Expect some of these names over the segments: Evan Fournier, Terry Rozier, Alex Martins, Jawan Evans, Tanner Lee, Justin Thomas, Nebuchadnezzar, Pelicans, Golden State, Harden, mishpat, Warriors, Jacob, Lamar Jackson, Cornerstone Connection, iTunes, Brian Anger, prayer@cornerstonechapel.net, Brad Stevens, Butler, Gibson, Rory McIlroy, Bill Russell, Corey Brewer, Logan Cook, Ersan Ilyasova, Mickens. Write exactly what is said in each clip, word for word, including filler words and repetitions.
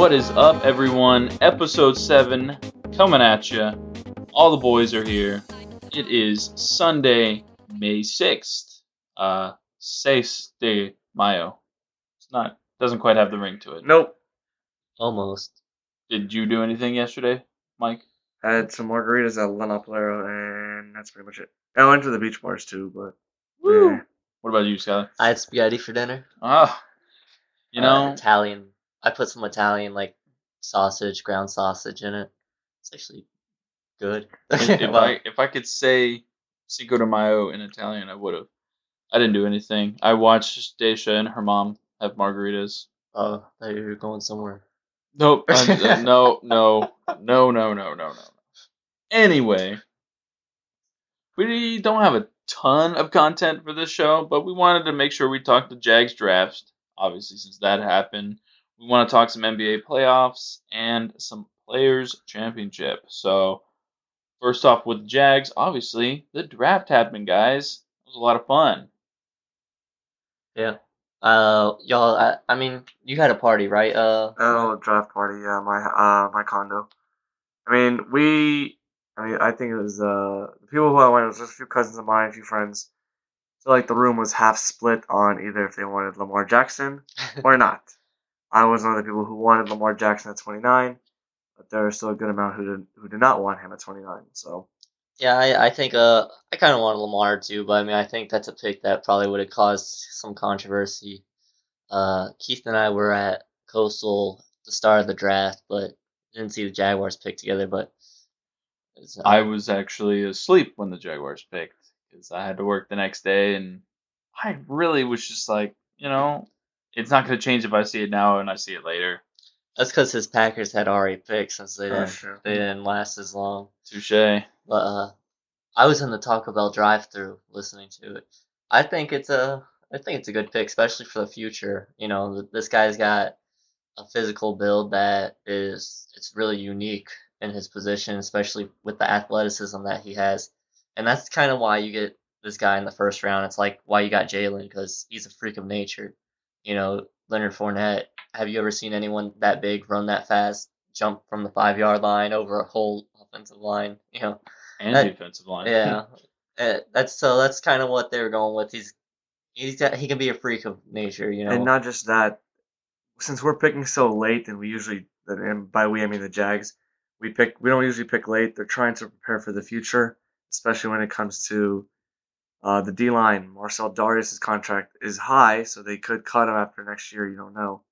What is up, everyone? Episode seven coming at you. All the boys are here. It is Sunday, May sixth. Uh, seis de Mayo. It's not, doesn't quite have the ring to it. Nope. Almost. Did you do anything yesterday, Mike? I had some margaritas at Lenopler, and that's pretty much it. I went to the beach bars, too, but... Woo! Yeah. What about you, Skyler? I had spaghetti for dinner. Ah. You know... Uh, Italian. I put some Italian, like, sausage, ground sausage in it. It's actually... good. if, if I if I could say Cinco de Mayo in Italian, I would have. I didn't do anything. I watched Daisha and her mom have margaritas. Oh, uh, I thought you were going somewhere. Nope. uh, no, no, no, no, no, no, no. Anyway, we don't have a ton of content for this show, but we wanted to make sure we talked to Jags Drafts, obviously, since that happened. We want to talk some N B A playoffs and some Players Championship. So... first off with Jags, obviously, the draft happened, guys. It was a lot of fun. Yeah. Uh, y'all, I, I mean, you had a party, right? Uh, oh, draft party, yeah, my uh, my condo. I mean, we, I mean, I think it was, uh, the people who I went with, just a few cousins of mine, a few friends. So, like, the room was half split on either if they wanted Lamar Jackson or not. I was one of the people who wanted Lamar Jackson at twenty-nine. But there are still a good amount who did, who did not want him at twenty-nine. So, yeah, I, I think uh, I kind of wanted Lamar too, but I mean, I think that's a pick that probably would have caused some controversy. Uh, Keith and I were at Coastal at the start of the draft, but didn't see the Jaguars pick together. But was, uh, I was actually asleep when the Jaguars picked because I had to work the next day, and I really was just like, you know, it's not going to change if I see it now and I see it later. That's because his Packers had already picked since they didn't, oh, sure. they didn't last as long. Touché. But uh, I was in the Taco Bell drive-thru listening to it. I think it's a I think it's a good pick, especially for the future. You know, this guy's got a physical build that is it's really unique in his position, especially with the athleticism that he has. And that's kind of why you get this guy in the first round. It's like why you got Jalen, because he's a freak of nature. You know, Leonard Fournette. Have you ever seen anyone that big run that fast, jump from the five yard line over a whole offensive line? You know, and that, defensive line. Yeah, that's so. That's kind of what they were going with. He's he's got, he can be a freak of nature, you know. And not just that. Since we're picking so late, and we usually, and by we I mean the Jags, we pick. We don't usually pick late. They're trying to prepare for the future, especially when it comes to uh, the D line. Marcel Darius' contract is high, so they could cut him after next year. You don't know.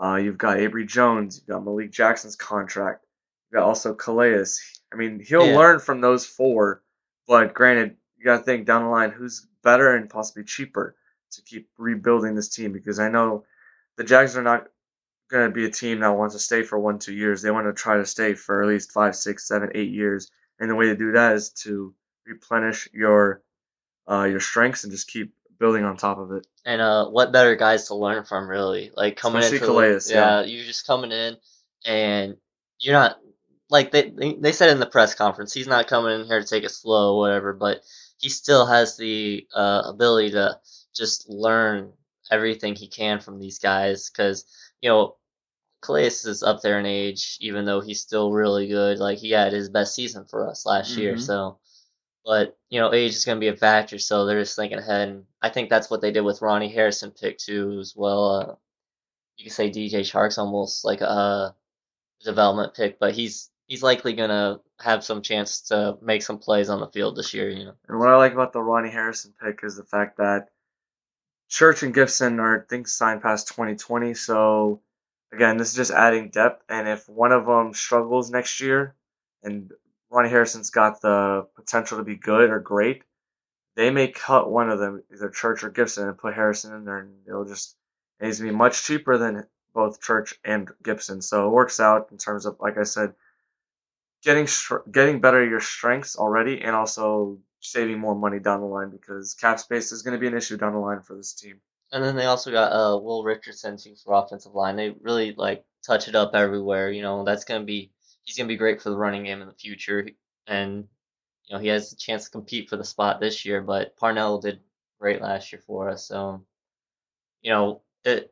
Uh, you've got Avery Jones. You've got Malik Jackson's contract. You've got also Calais. I mean, he'll yeah. learn from those four. But granted, you got to think down the line who's better and possibly cheaper to keep rebuilding this team. Because I know the Jags are not going to be a team that wants to stay for one, two years. They want to try to stay for at least five, six, seven, eight years. And the way to do that is to replenish your uh, your strengths and just keep building on top of it. And uh, what better guys to learn from, really? Like coming in, yeah, yeah, you're just coming in, and you're not like they they said in the press conference. He's not coming in here to take it slow, or whatever. But he still has the uh, ability to just learn everything he can from these guys, because you know Calais is up there in age, even though he's still really good. Like he had his best season for us last mm-hmm. year, so. But, you know, age is going to be a factor, so they're just thinking ahead. And I think that's what they did with Ronnie Harrison pick, too, as well. Uh, you could say D J Chark's almost like a development pick, but he's he's likely going to have some chance to make some plays on the field this year, you know. And what I like about the Ronnie Harrison pick is the fact that Church and Gibson are, I think, signed past twenty twenty. So, again, this is just adding depth. And if one of them struggles next year and – Ronnie Harrison's got the potential to be good or great, they may cut one of them, either Church or Gibson, and put Harrison in there, and it'll just – he's going to be much cheaper than both Church and Gibson. So it works out in terms of, like I said, getting getting better at your strengths already and also saving more money down the line, because cap space is going to be an issue down the line for this team. And then they also got uh, Will Richardson, too, for offensive line. They really, like, touch it up everywhere. You know, that's going to be – he's going to be great for the running game in the future, and you know he has a chance to compete for the spot this year, but Parnell did great last year for us, so you know it,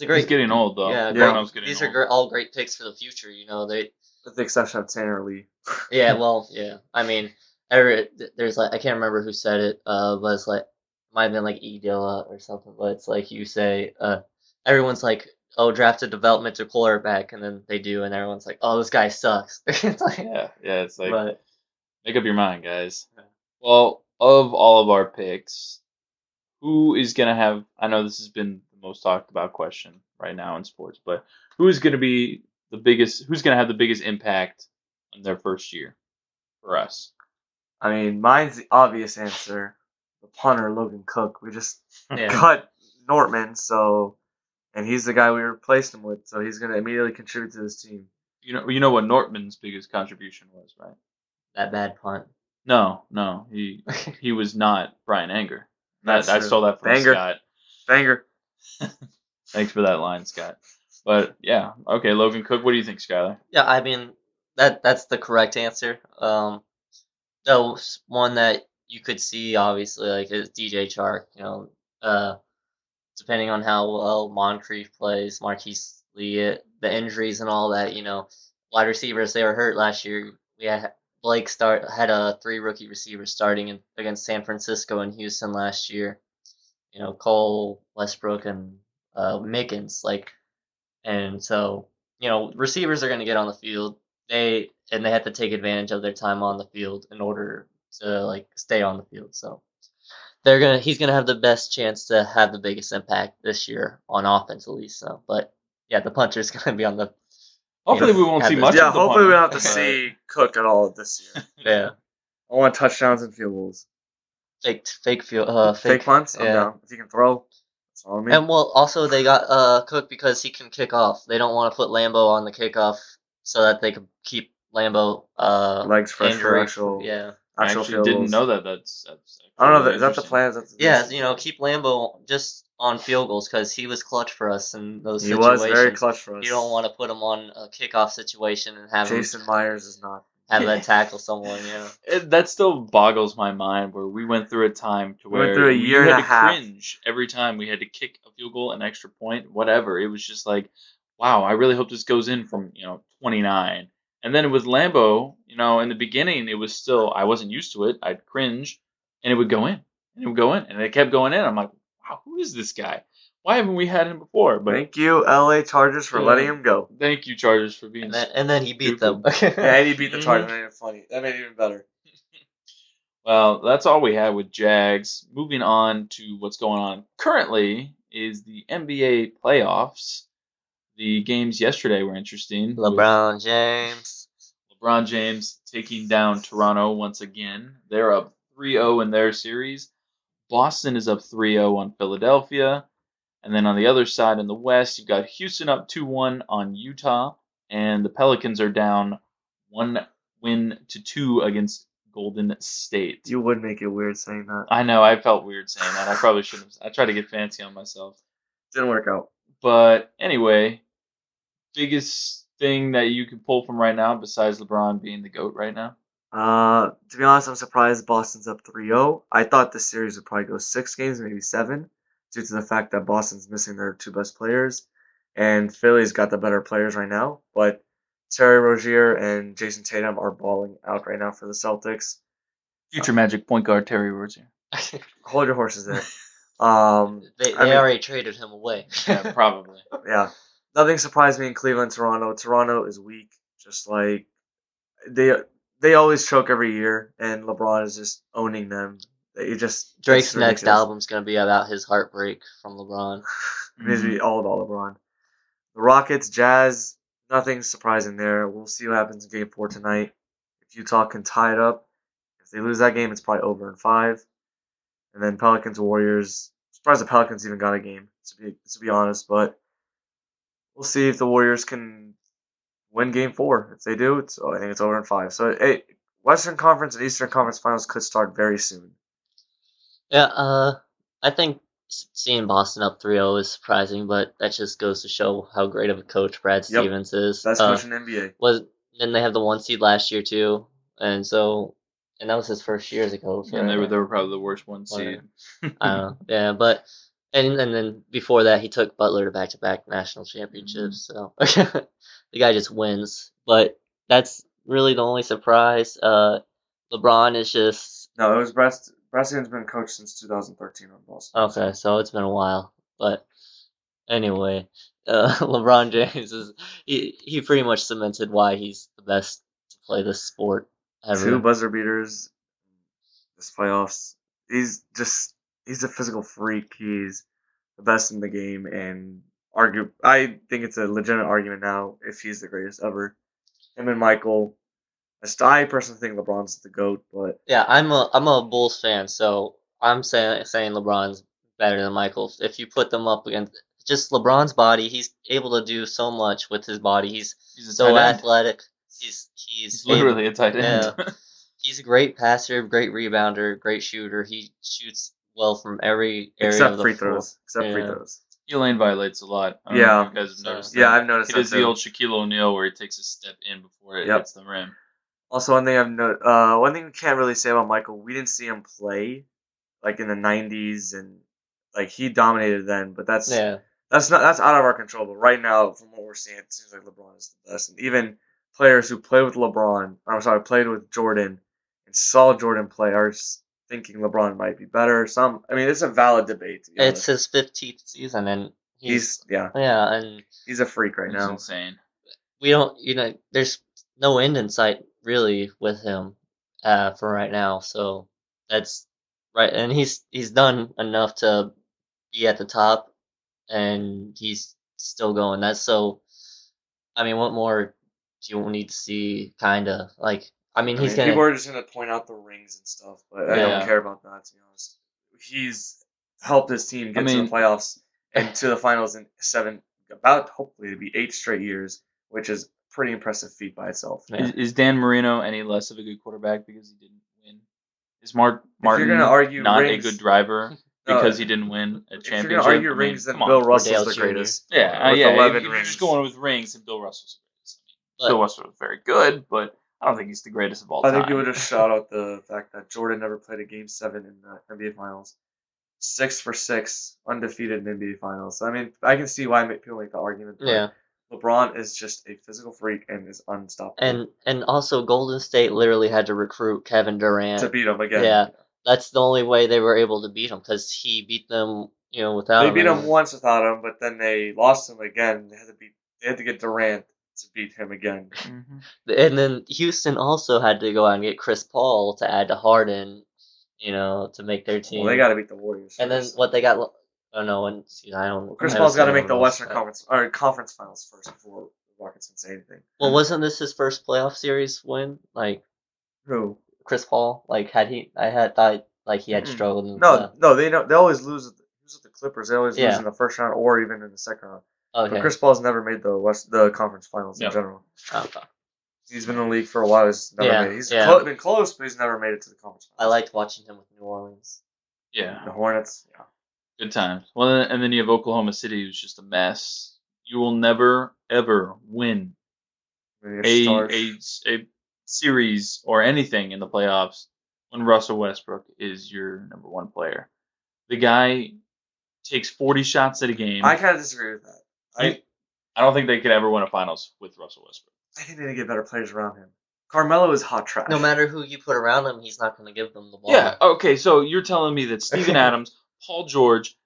It's a great. He's getting old though. Yeah, yeah. Getting these old. are gr- all great picks for the future. You know, they. With the exception of Tanner Lee. yeah, well, yeah. I mean, every, there's like I can't remember who said it. Uh, but it's like might have been like E. Dilla or something. But it's like you say, uh, everyone's like, oh, draft a developmental quarterback, and then they do, and everyone's like, oh, this guy sucks. It's like, yeah, yeah, it's like, but, make up your mind, guys. Yeah. Well, of all of our picks, who is going to have, I know this has been the most talked about question right now in sports, but who is going to be the biggest, who's going to have the biggest impact in their first year for us? I mean, mine's the obvious answer, the punter, Logan Cook. We just yeah. cut Nortman, so... And he's the guy we replaced him with, so he's going to immediately contribute to this team. You know you know what Nortman's biggest contribution was, right? That bad punt. No, no. He he was not Brian Anger. That, I stole that from Banger. Scott. Banger. Thanks for that line, Scott. But, yeah. Okay, Logan Cook, what do you think, Skyler? Yeah, I mean, that that's the correct answer. Um, the one that you could see, obviously, like, is D J Chark, you know, uh, depending on how well Moncrief plays, Marquise Lee, the injuries and all that, you know, wide receivers, they were hurt last year. We had Blake start had a three rookie receivers starting in, against San Francisco and Houston last year. You know, Cole, Westbrook, and uh, Mickens, like, and so, you know, receivers are going to get on the field. They and they have to take advantage of their time on the field in order to like stay on the field. So. They're gonna. He's gonna have the best chance to have the biggest impact this year on offense, at least. So, but yeah, the punter's gonna be on the. Hopefully, know, we won't see much. Yeah, of the hopefully punter. we don't have to see Cook at all this year. Yeah, I want touchdowns and field goals. Fake, fake field, uh, fake, fake punts. Yeah, I'm down. If he can throw, that's all I mean. And well, also they got uh Cook because he can kick off. They don't want to put Lambeau on the kickoff so that they can keep Lambeau uh legs fresh for actual. Yeah. I actually didn't know that. That's, that's I don't know. Is that the plan? That the yeah, you know, keep Lambeau just on field goals because he was clutch for us in those he situations. He was very clutch for us. You don't want to put him on a kickoff situation and have Jason him, Myers is not have that tackle someone. You know, it, that still boggles my mind. Where we went through a time to where we went through a year we had and a to half. Cringe every time we had to kick a field goal, an extra point, whatever. It was just like, wow, I really hope this goes in from you know twenty-nine. And then with Lambeau, you know, in the beginning, it was still, I wasn't used to it. I'd cringe, and it would go in, and it would go in, and it kept going in. I'm like, wow, who is this guy? Why haven't we had him before? But thank you, L A Chargers, for yeah. letting him go. Thank you, Chargers, for being. And then, and then he beat stupid. them. yeah, and he beat the Chargers. That made it funny. That made it even better. Well, that's all we had with Jags. Moving on to what's going on currently is the N B A playoffs. The games yesterday were interesting. LeBron James. LeBron James taking down Toronto once again. They're up three oh in their series. Boston is up three oh on Philadelphia. And then on the other side in the West, you've got Houston up two one on Utah. And the Pelicans are down one win to two against Golden State. You would make it weird saying that. I know. I felt weird saying that. I probably shouldn't have. I tried to get fancy on myself. Didn't work out. But anyway... Biggest thing that you can pull from right now, besides LeBron being the GOAT right now? Uh, to be honest, I'm surprised Boston's up three oh. I thought this series would probably go six games, maybe seven, due to the fact that Boston's missing their two best players, and Philly's got the better players right now. But Terry Rozier and Jason Tatum are balling out right now for the Celtics. Future uh, Magic point guard Terry Rozier. Hold your horses there. Um, they they I mean, already traded him away. Yeah, probably. Yeah. Nothing surprised me in Cleveland, Toronto. Toronto is weak, just like they they always choke every year, and LeBron is just owning them. It just Drake's next album's gonna be about his heartbreak from LeBron. It's gonna be all about LeBron. The Rockets, Jazz, nothing surprising there. We'll see what happens in Game Four tonight. If Utah can tie it up, if they lose that game, it's probably over in five. And then Pelicans, Warriors. I'm surprised the Pelicans even got a game, to be to be honest, but. We'll see if the Warriors can win Game Four. If they do, it's oh, I think it's over in five. So, hey, Western Conference and Eastern Conference Finals could start very soon. Yeah, uh, I think seeing Boston up three oh is surprising, but that just goes to show how great of a coach Brad yep. Stevens is. Best uh, coach in the N B A. Was and they have the one seed last year too, and so and that was his first year as a coach. Yeah, right? they were they were probably the worst one seed. I don't know. Yeah, but And and then before that, he took Butler to back-to-back national championships. So the guy just wins. But that's really the only surprise. Uh, LeBron is just... No, it was Brest. Brestian's been coached since two thousand thirteen on Boston. Okay, so it's been a while. But anyway, uh, LeBron James, is he, he pretty much cemented why he's the best to play this sport ever. Two buzzer beaters this playoffs. He's just... He's a physical freak. He's the best in the game, and argue. I think it's a legitimate argument now if he's the greatest ever. Him and Michael. I personally think LeBron's the GOAT, but yeah, I'm a I'm a Bulls fan, so I'm saying saying LeBron's better than Michael. If you put them up against just LeBron's body, he's able to do so much with his body. He's, he's so athletic. He's he's, he's literally able, a tight end. Yeah. He's a great passer, great rebounder, great shooter. He shoots well from every area except of the free throws. Floor. Except yeah. free throws. He lane violates a lot. I don't yeah. know if you guys have noticed yeah, that. Yeah, I've noticed he that. He does too. The old Shaquille O'Neal where he takes a step in before it yep. hits the rim. Also, one thing I've no- uh, one thing we can't really say about Michael, we didn't see him play like in the nineties, and like he dominated then, but that's yeah. that's not that's out of our control. But right now, from what we're seeing, it seems like LeBron is the best. And even players who play with LeBron, I'm sorry, played with Jordan and saw Jordan play are thinking LeBron might be better. Some, I mean, it's a valid debate. It's his fifteenth season, and he's, he's yeah, yeah, and he's a freak right now. It's insane. We don't, you know, there's no end in sight really with him uh, for right now. So that's right, and he's he's done enough to be at the top, and he's still going. That's so. I mean, what more do you need to see? Kind of like. I mean, he's I mean, gonna... people are just going to point out the rings and stuff, but I yeah. don't care about that, to be honest. He's helped his team get I mean... to the playoffs and to the finals in seven, about hopefully to be eight straight years, which is a pretty impressive feat by itself. Yeah. Is, is Dan Marino any less of a good quarterback because he didn't win? Is Mark Martin argue not rings, a good driver because uh, he didn't win a championship? If you're going to argue I mean, rings, then Bill Russell's the greatest. Yeah, uh, yeah. If, if you're just going with rings, and Bill Russell's the greatest. But, Bill Russell was very good, but... I don't think he's the greatest of all time. I think you would have shout out the fact that Jordan never played a Game seven in the N B A Finals. Six for six, undefeated in N B A Finals. I mean, I can see why people make the argument. But yeah. LeBron is just a physical freak and is unstoppable. And and also, Golden State literally had to recruit Kevin Durant. To beat him again. Yeah, yeah. That's the only way they were able to beat him, because he beat them, you know, without they him. They beat him once without him, but then they lost him again. They had to beat. They had to get Durant. To beat him again. Mm-hmm. And then Houston also had to go out and get Chris Paul to add to Harden, you know, to make their team. Well, they got to beat the Warriors. And first. Then what they got? Oh no! And excuse, I don't. Well, Chris I Paul's got to make the Western Conference or Conference Finals first before the Rockets can say anything. Well, wasn't this his first playoff series win? Like who? Chris Paul. Like had he? I had thought like he had mm-hmm. struggled. In no, the, no, they don't. They always lose with, lose with the Clippers. They always yeah. lose in the first round or even in the second round. Okay. But Chris Paul's never made the West, the conference finals yep. in general. Okay. He's been in the league for a while. He's never yeah, made it. He's yeah. clo- been close, but he's never made it to the conference finals. I liked watching him with New Orleans. Yeah. The Hornets. Yeah. Good times. Well, and then you have Oklahoma City, who's just a mess. You will never, ever win a, a, a series or anything in the playoffs when Russell Westbrook is your number one player. The guy takes forty shots at a game. I kind of disagree with that. I, I don't think they could ever win a finals with Russell Westbrook. I think they need to get better players around him. Carmelo is hot trash. No matter who you put around him, he's not going to give them the ball. Yeah, okay, so you're telling me that Steven Adams, Paul George,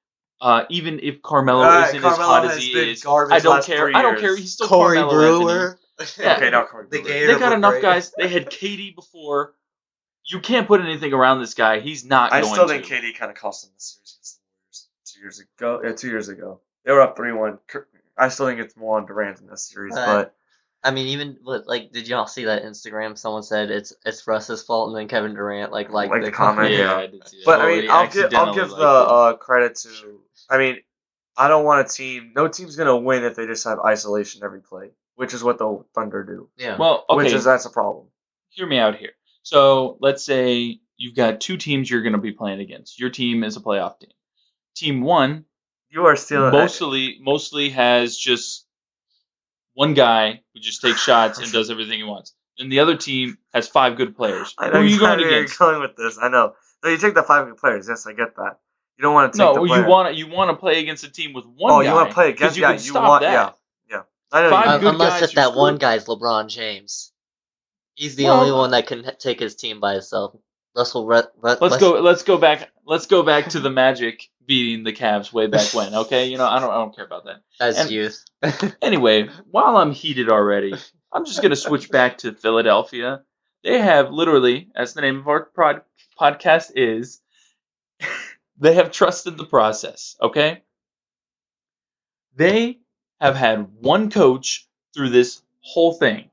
uh, even if Carmelo uh, isn't Carmelo as hot as he is, I don't care. I don't care. He's still Corey Brewer. Yeah. Okay, not Corey Brewer. They, they got enough great. guys. They had K D before. You can't put anything around this guy. He's not I going to. I still think K D kind of cost them the series against the Warriors two years ago. Yeah, two years ago. They were up three one. I still think it's more on Durant in this series, uh, but... I mean, even, like, did y'all see that Instagram? Someone said it's it's Russ's fault, and then Kevin Durant, like, like the, the comment. Yeah, I did see that. But, I mean, I'll give, I'll give the uh, credit to... Sure. I mean, I don't want a team... No team's going to win if they just have isolation every play, which is what the Thunder do. Yeah. Well, okay. Which is, that's a problem. Hear me out here. So, let's say you've got two teams you're going to be playing against. Your team is a playoff team. Team one... You are still mostly mostly has just one guy who just takes shots and does everything he wants, and the other team has five good players. I know who are you going against? You're going with this. I know. No, you take the five good players. Yes, I get that. You don't want to take no, the player. No, you want you want to play against a team with one oh, guy. Oh, you want to play against you guy. You want that. Yeah, yeah. I Five good Unless guys if that screwed. One guy is LeBron James. He's the well, only one that can take his team by himself. Russell. Re- Re- let's go. Let's go back. Let's go back to the Magic beating the Cavs way back when. Okay, you know I don't. I don't care about that. As and, youth. Anyway, while I'm heated already, I'm just gonna switch back to Philadelphia. They have literally, as the name of our prod- podcast is, they have trusted the process. Okay. They have had one coach through this whole thing.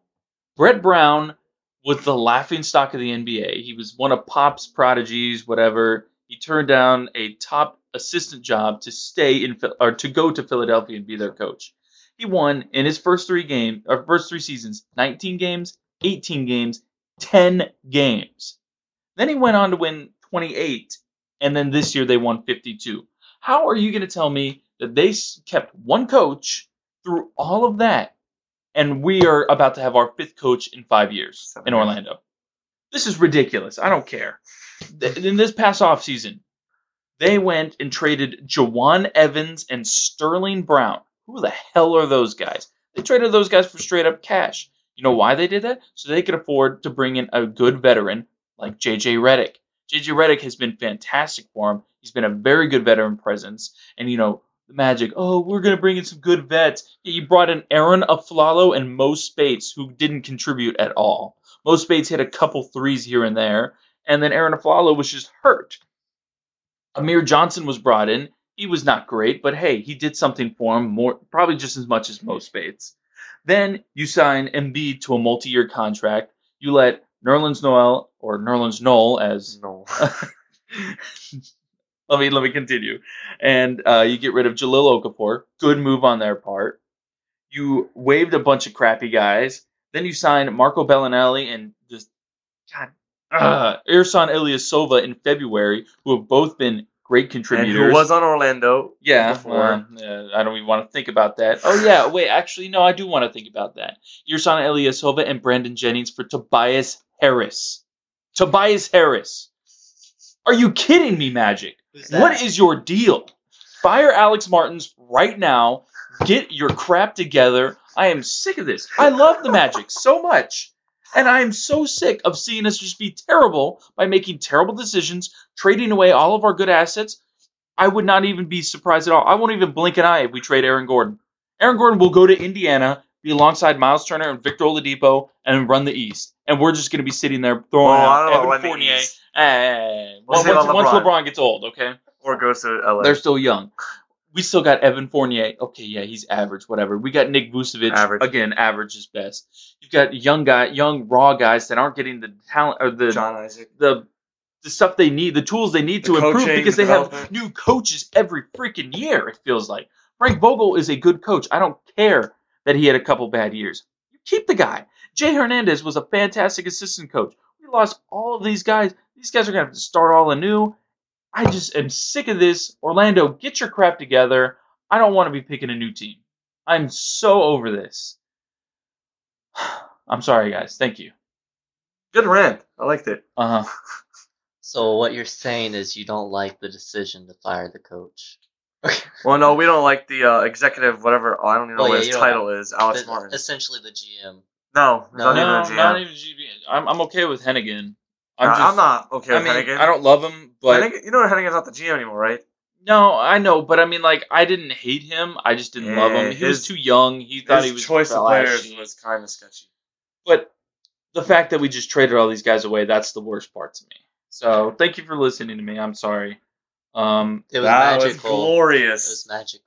Brett Brown was the laughingstock of the N B A. He was one of Pop's prodigies, whatever. He turned down a top assistant job to stay in or to go to Philadelphia and be their coach. He won in his first three games, or first three seasons, nineteen games, eighteen games, ten games. Then he went on to win twenty-eight, and then this year they won fifty-two. How are you going to tell me that they kept one coach through all of that? And we are about to have our fifth coach in five years in Orlando. This is ridiculous. I don't care. In this past offseason, they went and traded Jawan Evans and Sterling Brown. Who the hell are those guys? They traded those guys for straight-up cash. You know why they did that? So they could afford to bring in a good veteran like J J. Redick. J J. Redick has been fantastic for him. He's been a very good veteran presence. And, you know, the Magic, oh, we're going to bring in some good vets. You brought in Aaron Aflalo and Mo Spates, who didn't contribute at all. Mo Spates hit a couple threes here and there, and then Aaron Aflalo was just hurt. Amir Johnson was brought in. He was not great, but hey, he did something for him, more, probably just as much as Mo Spates. Then you sign Embiid to a multi-year contract. You let Nerlens Noel, or Nerlens Noel as... No. Let me let me continue. And uh, you get rid of Jahlil Okafor. Good move on their part. You waived a bunch of crappy guys. Then you signed Marco Bellinelli and just God uh, Ersan Ilyasova in February, who have both been great contributors. And who was on Orlando? Yeah, uh, yeah, I don't even want to think about that. Oh yeah, wait, actually no, I do want to think about that. Ersan Ilyasova and Brandon Jennings for Tobias Harris. Tobias Harris. Are you kidding me, Magic? What is your deal? Fire Alex Martins right now. Get your crap together. I am sick of this. I love the Magic so much. And I am so sick of seeing us just be terrible by making terrible decisions, trading away all of our good assets. I would not even be surprised at all. I won't even blink an eye if we trade Aaron Gordon. Aaron Gordon will go to Indiana, be alongside Miles Turner and Victor Oladipo, and run the East. And we're just going to be sitting there throwing oh, out Evan Fournier. Hey, well, once, LeBron. once LeBron gets old, okay? Or goes to L A. They're still young. We still got Evan Fournier. Okay, yeah, he's average, whatever. We got Nick Vucevic. Average. Again, average is best. You've got young guy, young raw guys that aren't getting the talent or the John Isaac. the the stuff they need, the tools they need the to coaching, improve because they have new coaches every freaking year, it feels like. Frank Vogel is a good coach. I don't care that he had a couple bad years. You keep the guy. Jay Hernandez was a fantastic assistant coach. We lost all of these guys. These guys are going to have to start all anew. I just am sick of this. Orlando, get your crap together. I don't want to be picking a new team. I'm so over this. I'm sorry, guys. Thank you. Good rant. I liked it. Uh huh. So what you're saying is you don't like the decision to fire the coach. Well, no, we don't like the uh, executive, whatever. Oh, I don't even know well, what yeah, his title like, is. Alex Martin. Essentially the G M. No, no, not even a G M. Not even G M. I'm, I'm okay with Hennigan. I'm, just, I'm not okay with I mean, Hennigan. I don't love him, but... Hennigan, you know Hennigan's not the G M anymore, right? No, I know, but I mean, like, I didn't hate him. I just didn't yeah, love him. He his, was too young. He thought he was... His choice of players was kind of sketchy. But the fact that we just traded all these guys away, that's the worst part to me. So, thank you for listening to me. I'm sorry. Um, it was that magical. Was glorious. It was magical.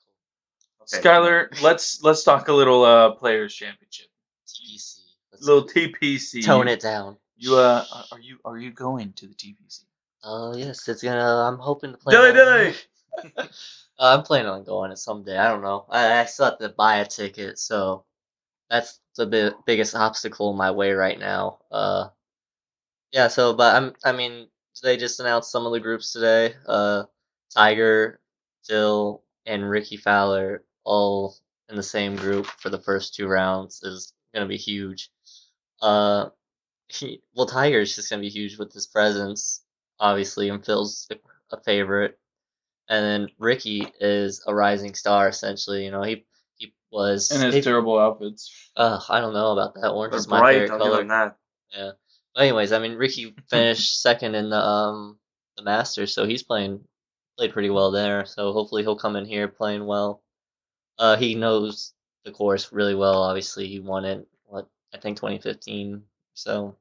Okay. Skyler, let's let's talk a little uh, Players' Championship. T P C. Little T P C. Tone it down. You uh, are you are you going to the T P C? Oh uh, yes, it's gonna. I'm hoping to play. Dilly dilly. uh, I'm planning on going it someday. I don't know. I, I still have to buy a ticket, so that's the bi- biggest obstacle in my way right now. Uh, yeah. So, but I'm. I mean, they just announced some of the groups today. Uh, Tiger, Dill, and Ricky Fowler all in the same group for the first two rounds is gonna be huge. Uh. He, well, Tiger's just going to be huge with his presence, obviously, and Phil's a favorite. And then Ricky is a rising star, essentially. You know, he he was... And his he, terrible outfits. Uh, I don't know about that. Orange They're is my bright, favorite color. Like that. Yeah. But anyways, I mean, Ricky finished second in the um the Masters, so he's playing played pretty well there. So hopefully he'll come in here playing well. Uh, he knows the course really well. Obviously, he won it, what, I think twenty fifteen. So...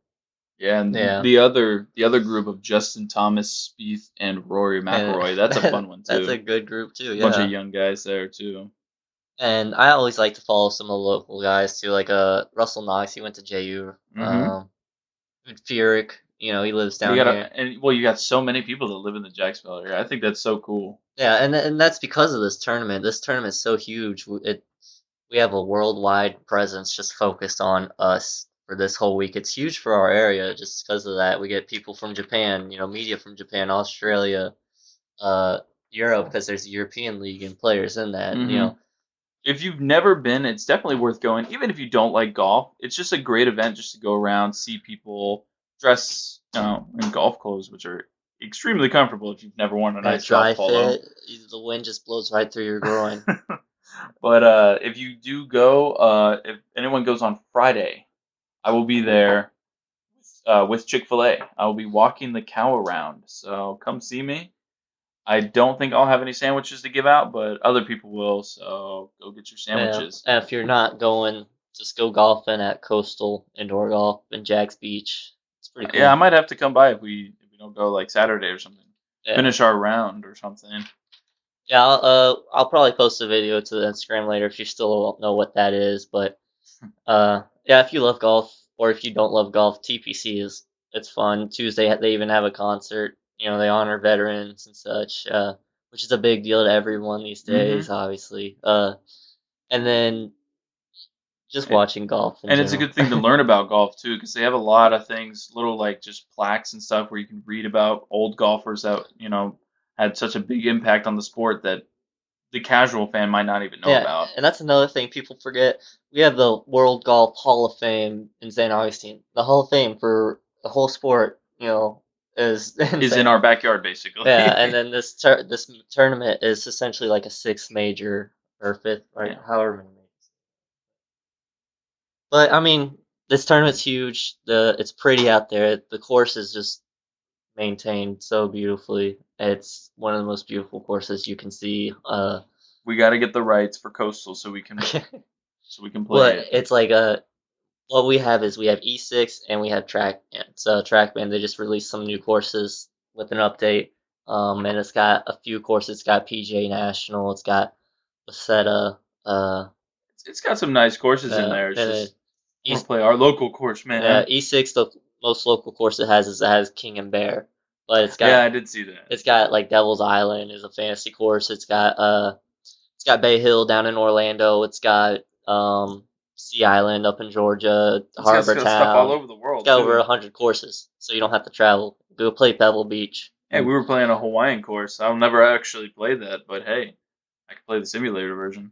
Yeah, and yeah. the other the other group of Justin Thomas, Spieth, and Rory McIlroy. That's a fun one too. That's a good group too. Yeah, bunch of young guys there too. And I always like to follow some of the local guys too, like uh Russell Knox. He went to J U. Mm-hmm. Um, Furyk, you know, he lives down you gotta, here. And well, you got so many people that live in the Jacksonville area. I think that's so cool. Yeah, and and that's because of this tournament. This tournament's so huge. It we have a worldwide presence just focused on us. This whole week, it's huge for our area just because of that. We get people from Japan, you know, media from Japan, Australia, uh, Europe, because there's a European league and players in that. Mm-hmm. You know, if you've never been, it's definitely worth going. Even if you don't like golf, it's just a great event just to go around, see people dress you know, in golf clothes, which are extremely comfortable if you've never worn a nice golf polo. The wind just blows right through your groin. But uh, if you do go, uh, if anyone goes on Friday. I will be there uh, with Chick-fil-A. I will be walking the cow around, so come see me. I don't think I'll have any sandwiches to give out, but other people will, so go get your sandwiches. Yeah. If you're not going, just go golfing at Coastal Indoor Golf in Jags Beach. It's pretty cool. Yeah, I might have to come by if we if we don't go like Saturday or something. Yeah. Finish our round or something. Yeah, I'll, uh, I'll probably post a video to the Instagram later if you still don't know what that is, but... uh. Yeah, if you love golf, or if you don't love golf, T P C is it's fun. Tuesday, they even have a concert. You know, they honor veterans and such, uh, which is a big deal to everyone these days, mm-hmm. obviously. Uh, and then just watching golf. And general. It's a good thing to learn about golf, too, because they have a lot of things, little, like, just plaques and stuff where you can read about old golfers that, you know, had such a big impact on the sport that the casual fan might not even know yeah, about. And that's another thing people forget. We have the World Golf Hall of Fame in Saint Augustine. The Hall of Fame for the whole sport, you know, is is in our backyard, basically. Yeah, and then this tur- this tournament is essentially like a sixth major or fifth, or yeah. however many majors. But I mean, this tournament's huge. The it's pretty out there. The course is just maintained so beautifully. It's one of the most beautiful courses you can see. Uh, we got to get the rights for Coastal so we can. So we can play. But it's like a, what we have is we have E six and we have TrackMan. So TrackMan, they just released some new courses with an update. Um, and it's got a few courses. It's got P G A National. It's got Waseda. Uh, it's got some nice courses uh, in there. It's just E- we'll play our local course, man. Uh, E six, the most local course it has is it has King and Bear. But it's got yeah, I did see that. It's got like Devil's Island is a fantasy course. It's got uh, it's got Bay Hill down in Orlando. It's got Um, Sea Island up in Georgia, Harbor Town. Stuff all over the world. It's got over a hundred courses, so you don't have to travel. Go play Pebble Beach. Hey, we were playing a Hawaiian course. I'll never actually play that, but hey, I can play the simulator version.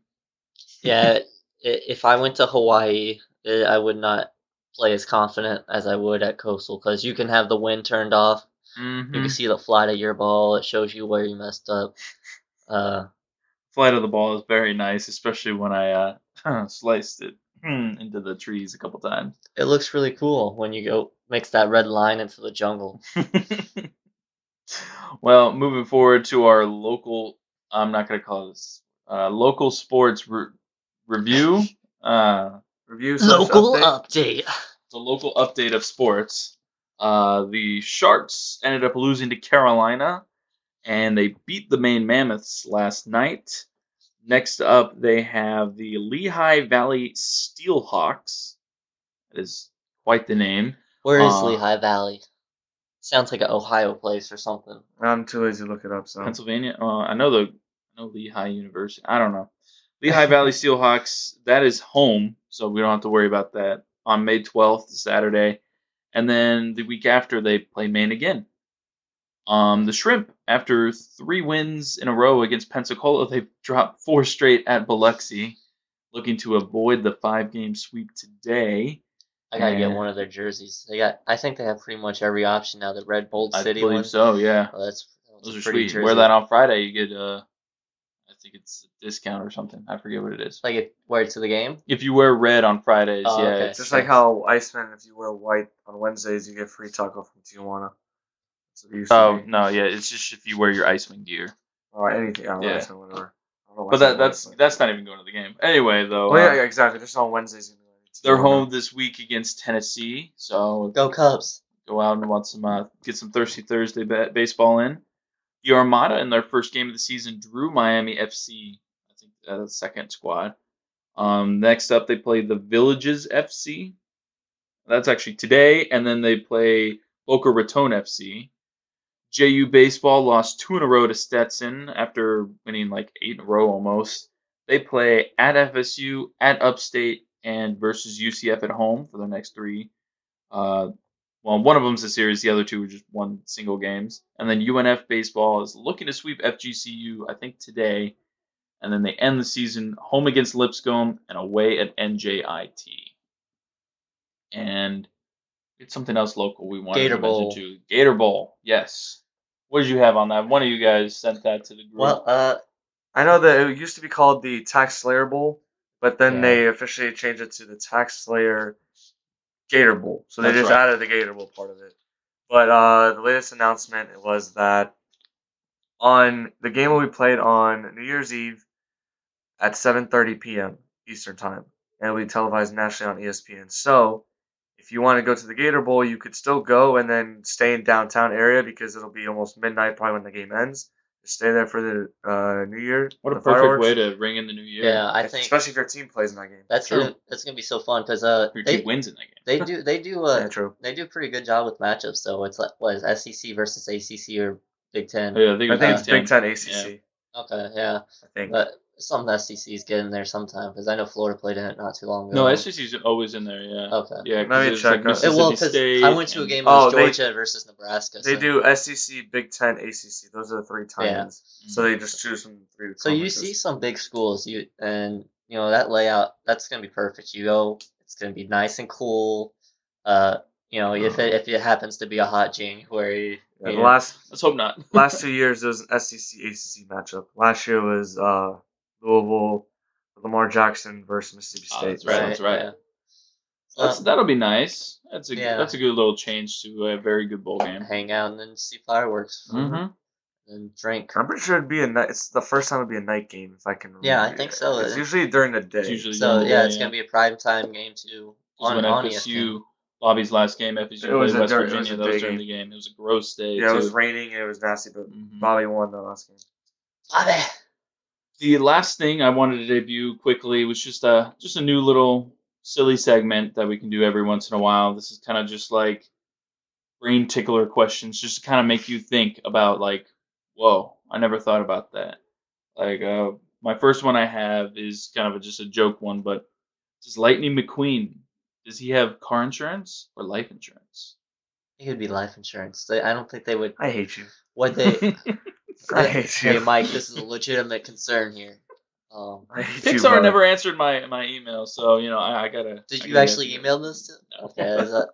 Yeah, if I went to Hawaii, I would not play as confident as I would at Coastal because you can have the wind turned off. Mm-hmm. You can see the flight of your ball. It shows you where you messed up. Uh, flight of the ball is very nice, especially when I. Uh, Huh, sliced it hmm, into the trees a couple times. It looks really cool when you go makes that red line into the jungle. Well, moving forward to our local, I'm not going to call this uh, local sports re- review. Uh, review local update. update. It's a local update of sports. Uh, the Sharks ended up losing to Carolina, and they beat the Maine Mammoths last night. Next up, they have the Lehigh Valley Steelhawks. That is quite the name. Where is uh, Lehigh Valley? Sounds like an Ohio place or something. I'm too lazy to look it up. So Pennsylvania. Uh, I know the I know Lehigh University. I don't know. Lehigh Valley Steelhawks. That is home, so we don't have to worry about that. On May twelfth, Saturday, and then the week after they play Maine again. Um, the Shrimp, after three wins in a row against Pensacola, they've dropped four straight at Biloxi, looking to avoid the five-game sweep today. I gotta and get one of their jerseys. They got, I think they have pretty much every option now. The Red Bold City one. I believe one. so, yeah. Oh, that's Those are sweet. Jersey. Wear that on Friday. You get, uh, I think it's a discount or something. I forget what it is. Like, it, wear it to the game? If you wear red on Fridays, oh, yeah. Okay. It's just like how Iceman, if you wear white on Wednesdays, you get free taco from Tijuana. Oh, no, yeah. It's just if you wear your Iceman gear. Or anything. I don't yeah. know, whatever. I don't know, but that, that's Iceman. That's not even going to the game. Anyway, though. Well, yeah, uh, exactly. Just on Wednesdays. They're home this week against Tennessee. So go Cubs. Go out and watch some, uh, get some Thirsty Thursday ba- baseball in. The Armada in their first game of the season drew Miami F C, I think, uh, second squad. Um, next up, they play the Villages F C. That's actually today. And then they play Boca Raton F C. J U Baseball lost two in a row to Stetson after winning like eight in a row almost. They play at F S U, at Upstate, and versus U C F at home for their next three. Uh, well, one of them's a series. The other two are just one single games. And then U N F Baseball is looking to sweep F G C U, I think, today. And then they end the season home against Lipscomb and away at N J I T. And it's something else local we wanted Gator to Bowl. mention, too. Gator Bowl, yes. What did you have on that? One of you guys sent that to the group. Well, uh, I know that it used to be called the Tax Slayer Bowl. But then yeah. they officially changed it to the Tax Slayer Gator Bowl. So That's they just right. added the Gator Bowl part of it. But uh, the latest announcement was that on the game will be played on New Year's Eve at seven thirty p.m. Eastern Time. And it will be televised nationally on E S P N. So if you want to go to the Gator Bowl, you could still go and then stay in downtown area because it will be almost midnight probably when the game ends. Stay there for the uh, New Year. What a perfect fireworks. way to ring in the New Year. Yeah, I think especially if your team plays in that game. That's true. Gonna, that's gonna be so fun because uh, your they, team wins in that game. They do. They do. Uh, yeah, true. They do a pretty good job with matchups. So it's like what is S E C versus A C C or Big Ten? Yeah, I think, I think uh, it's Big Ten A C C. Yeah. Okay, yeah. I think, but some S E Cs get in there sometime because I know Florida played in it not too long ago. No, S E C's always in there. Yeah. Okay. Yeah, let me check. Like it, well, because I went to a game oh, of Georgia they, versus Nebraska. They so. do S E C, Big Ten, A C C. Those are the three times. Yeah. So they just choose from three. So you see some big schools, you and you know that layout. That's gonna be perfect. You go. It's gonna be nice and cool. Uh, you know, oh. if it if it happens to be a hot January. Yeah, the last. Let's hope not. Last two years there was an S E C A C C matchup. Last year was uh. Louisville, Lamar Jackson versus Mississippi State. Oh, that's right. So that's right. Yeah. So that's, um, that'll be nice. That's a yeah. that's a good little change to a very good bowl game. Hang out and then see fireworks. Mm-hmm. And drink. I'm pretty sure it'd be a night. It's the first time it'd be a night game if I can remember. Yeah, I think so. It's usually during the day. It's usually so yeah, day, it's yeah. gonna be a prime time game too. On, when on F S U, Bobby's last game, F S U played West dirt, Virginia. That was during the game. It was a gross day. Yeah, too. It was raining. It was nasty, but mm-hmm. Bobby won the last game. Bobby. The last thing I wanted to debut quickly was just a just a new little silly segment that we can do every once in a while. This is kind of just like brain tickler questions, just to kind of make you think about like, whoa, I never thought about that. Like uh, my first one I have is kind of a, just a joke one, but does Lightning McQueen, does he have car insurance or life insurance? It would be life insurance. They, I don't think they would. I hate you. What they. I hate you. Hey, Mike, this is a legitimate concern here. Um, I hate Pixar you, bro. never answered my, my email, so, you know, I, I gotta... Did I you gotta actually email this to no. Okay. That...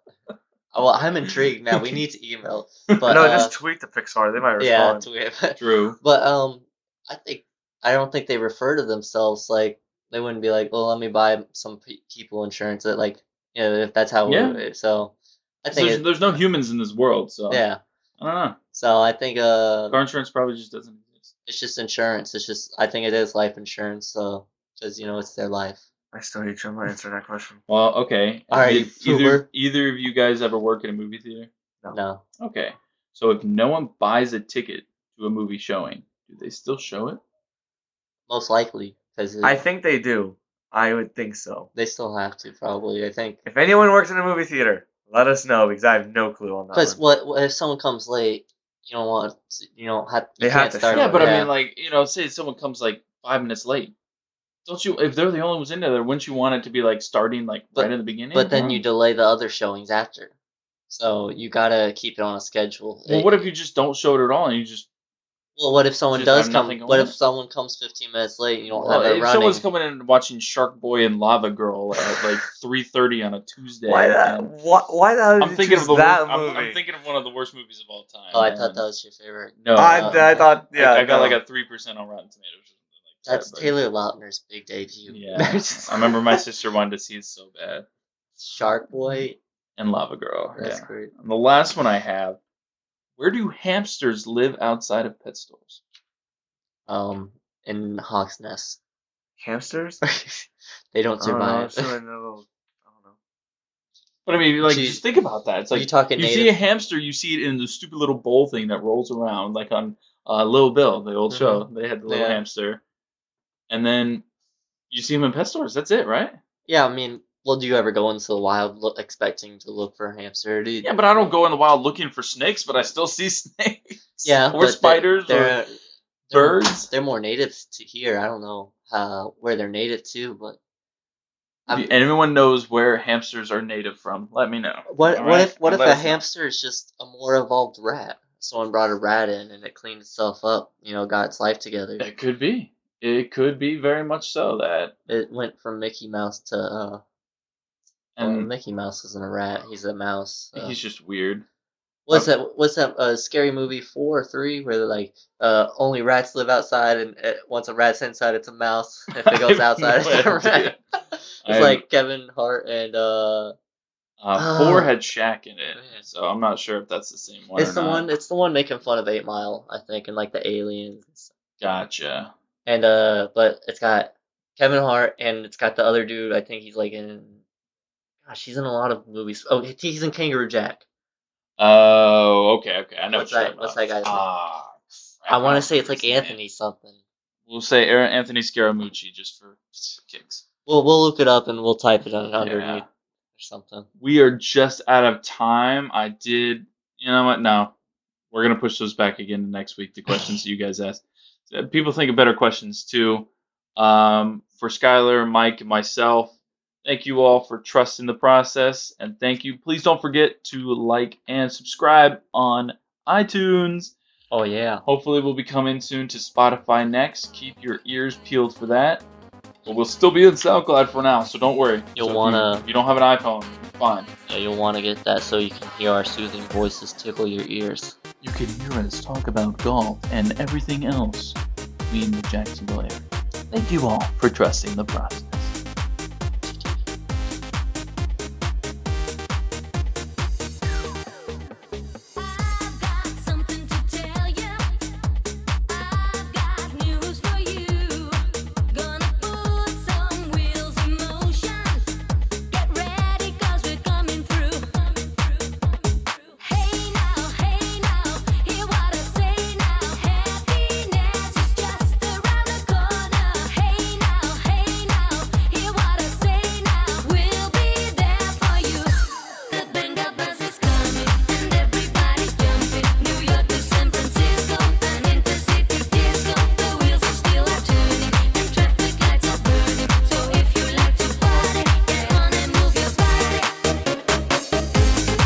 Well, I'm intrigued now. We need to email. But, no, uh, just tweet to Pixar. They might respond. Yeah, tweet. True. But um, I think I don't think they refer to themselves like... They wouldn't be like, well, let me buy some pe- people insurance. That, like, you know, if that's how yeah. we do it. So, I think... There's, it, there's no humans in this world, so... Yeah. I don't know. So I think uh, car insurance probably just doesn't exist. It's just insurance. It's just I think it is life insurance. So because you know it's their life. I still hate you. I'm gonna answer that question. Well, okay. All right. Either either of you guys ever work in a movie theater? No. No. Okay. So if no one buys a ticket to a movie showing, do they still show it? Most likely, because I think they do. I would think so. They still have to probably. I think if anyone works in a movie theater. Let us know because I have no clue on that. Because what, what if someone comes late? You don't want you don't have you they can't have to start. Yeah, but yeah. I mean, like you know, say someone comes like five minutes late. Don't you? If they're the only ones in there, wouldn't you want it to be like starting like but, right at the beginning? But then know? you delay the other showings after, so you gotta keep it on a schedule. Well, it, what if you just don't show it at all and you just Well, what if someone does come? What if someone comes fifteen minutes late? And you don't well, have it if running. Someone's coming in and watching Shark Boy and Lava Girl at like three thirty on a Tuesday. Why that? Why, why that? I'm thinking of the, that I'm, movie. I'm thinking of one of the worst movies of all time. Oh, I man. thought that was your favorite. No, I, uh, I thought yeah. I, I got no. like a three percent on Rotten Tomatoes. That's yeah, Taylor Lautner's big debut. Yeah, I remember my sister wanted to see it so bad. Shark Boy and Lava Girl. That's yeah. great. And the last one I have. Where do hamsters live outside of pet stores? Um, in hawks' nests. Hamsters? They don't survive. I don't know, I don't know. But I mean, like, so you, just think about that. It's like you, you native... see a hamster, you see it in the stupid little bowl thing that rolls around, like on uh, Lil Bill, the old mm-hmm. show. They had the little yeah. hamster, and then you see them in pet stores. That's it, right? Yeah, I mean. Well, do you ever go into the wild lo- expecting to look for a hamster? Dude? Yeah, but I don't go in the wild looking for snakes, but I still see snakes. Yeah, or spiders they're, or they're, birds. They're more native to here. I don't know uh, where they're native to, but I'm, anyone knows where hamsters are native from? Let me know. What All what right? if what I'll if a hamster know. is just a more evolved rat? Someone brought a rat in and it cleaned itself up. You know, got its life together. It could be. It could be very much so that it went from Mickey Mouse to. Uh, And well, Mickey Mouse isn't a rat. He's a mouse. So. He's just weird. What's um, that? What's that? Uh, scary movie four or three where they're like, uh, only rats live outside, and uh, once a rat's inside, it's a mouse. If it goes outside, no it's a rat. It's I'm, like Kevin Hart and uh, uh, four uh, had Shaq in it, man. So I'm not sure if that's the same one. It's or the not. one. It's the one making fun of Eight Mile, I think, and like the aliens. Gotcha. And uh, but it's got Kevin Hart, and it's got the other dude. I think he's like in. Gosh, he's in a lot of movies. Oh, he's in Kangaroo Jack. Oh, okay, okay. I know what's what you're that, what's that guy's ah, name? I want to say it's like Anthony name. something. We'll say Anthony Scaramucci just for kicks. Well, we'll look it up and we'll type it on yeah. underneath or something. We are just out of time. I did, you know what? No, we're gonna push those back again next week. The questions that you guys asked. People think of better questions too. Um, for Skyler, Mike, and myself. Thank you all for trusting the process, and thank you. Please don't forget to like and subscribe on iTunes. Oh, yeah. Hopefully we'll be coming soon to Spotify next. Keep your ears peeled for that. But we'll still be in SoundCloud for now, so don't worry. You'll so want to... You, you don't have an iPhone, fine. Yeah, you'll want to get that so you can hear our soothing voices tickle your ears. You can hear us talk about golf and everything else. We in the Jacksonville area. Thank you all for trusting the process.